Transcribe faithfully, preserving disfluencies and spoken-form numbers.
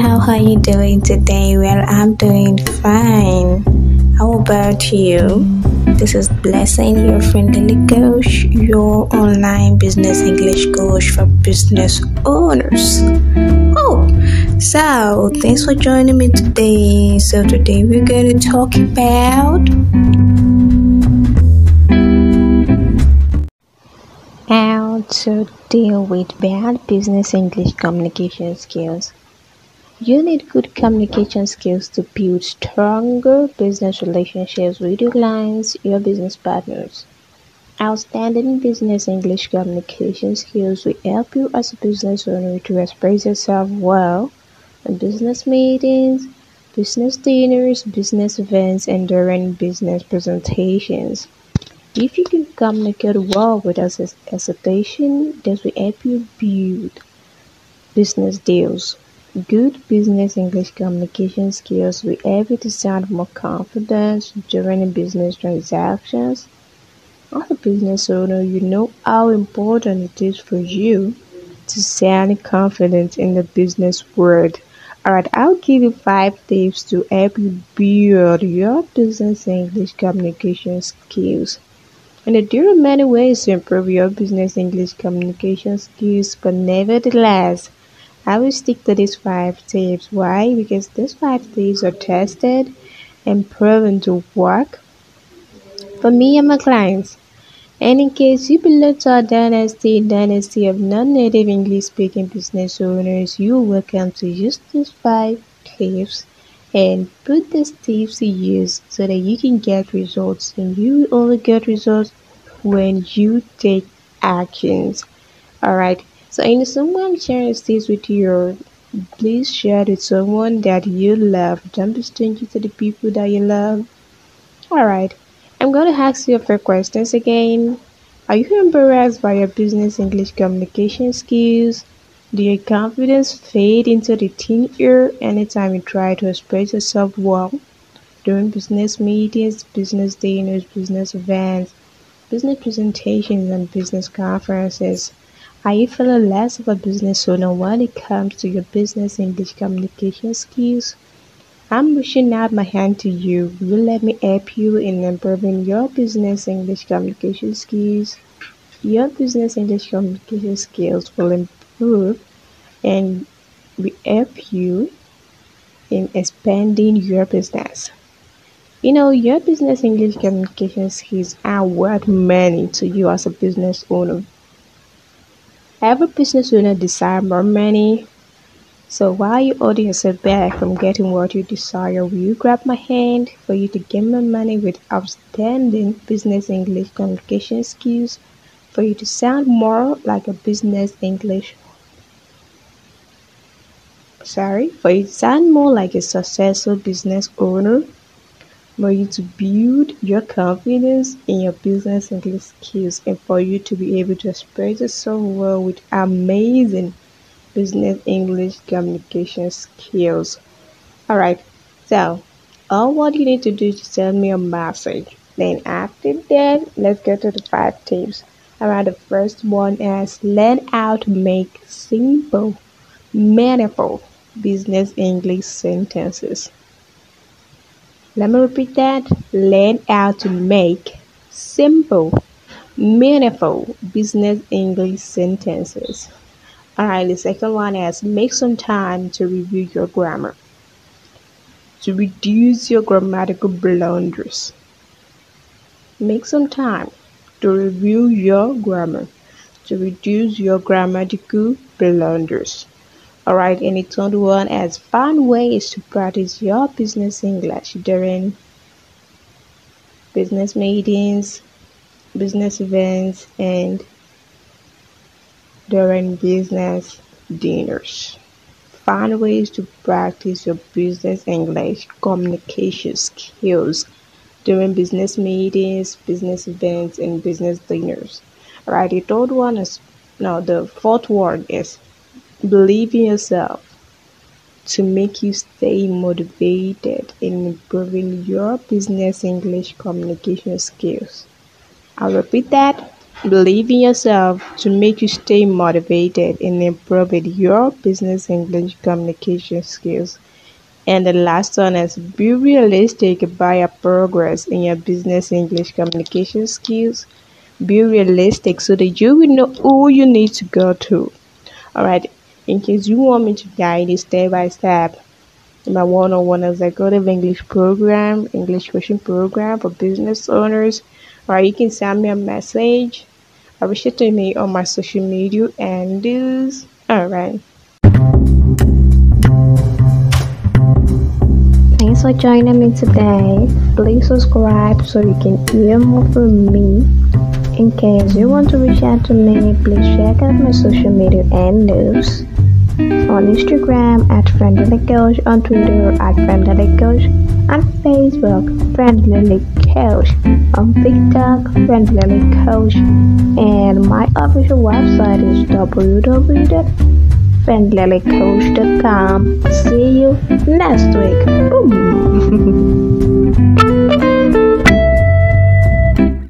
how are you doing today? Well, I'm doing fine. How about you? This is Blessing, your friendly coach, your online business English coach for business owners. Oh, so thanks for joining me today. So today we're going to talk about how to deal with bad business English communication skills. You need good communication skills to build stronger business relationships with your clients, your business partners. Outstanding business English communication skills will help you as a business owner to express yourself well in business meetings, business dinners, business events, and during business presentations. If you can communicate well without hesitation, this will help you build business deals. Good business English communication skills will help you to sound more confident during business transactions. As a business owner, you know how important it is for you to sound confident in the business world. Alright, I'll give you five tips to help you build your business English communication skills. And there are many ways to improve your business English communication skills, but nevertheless, I will stick to these five tips. Why? Because these five tips are tested and proven to work for me and my clients. And in case you belong to our dynasty, dynasty of non-native English-speaking business owners, you are welcome to use these five tips and put these tips to use so that you can get results. And you only get results when you take actions. Alright. So, you know, someone shares this with you, please share it with someone that you love. Don't be stingy to the people that you love. Alright, I'm going to ask you a few questions again. Are you embarrassed by your business English communication skills? Do your confidence fade into the thin air anytime you try to express yourself well? During business meetings, business dinners, business events, business presentations, and business conferences. Are you feeling less of a business owner when it comes to your business English communication skills? I'm reaching out my hand to you. Will you let me help you in improving your business English communication skills? Your business English communication skills will improve and will help you in expanding your business. You know, your business English communication skills are worth money to you as a business owner. Every business owner desires more money. So while you're holding yourself back from getting what you desire, will you grab my hand for you to get more money with outstanding business English communication skills, for you to sound more like a business English? Sorry, for you to sound more like a successful business owner, for you to build your confidence in your business English skills, and for you to be able to express yourself well with amazing business English communication skills. Alright, so all what you need to do is to send me a message. Then after that, let's go to the five tips. Alright, the first one is learn how to make simple, meaningful business English sentences. Let me repeat that. Learn how to make simple, meaningful business English sentences. Alright, the second one is make some time to review your grammar, to reduce your grammatical blunders. Make some time to review your grammar, to reduce your grammatical blunders. Alright, and the third one is find ways to practice your business English during business meetings, business events, and during business dinners. Find ways to practice your business English communication skills during business meetings, business events, and business dinners. Alright, the third one is, no, the fourth one is believe in yourself to make you stay motivated in improving your business English communication skills. I'll repeat that. Believe in yourself to make you stay motivated and improve your business English communication skills. And the last one is be realistic about your progress in your business English communication skills. Be realistic so that you will know who you need to go to. Alright, in case you want me to guide you step by step, my one-on-one executive English program, English coaching program for business owners, or you can send me a message. I will share to me on my social media and this. All right. Thanks for joining me today. Please subscribe so you can hear more from me. In case you want to reach out to me, please check out my social media and news. On Instagram at friendlilycoach, on Twitter at friendlilycoach, on Facebook friendlilycoach, on TikTok friendlilycoach, and my official website is w w w dot friendlilycoach dot com. See you next week. Boom.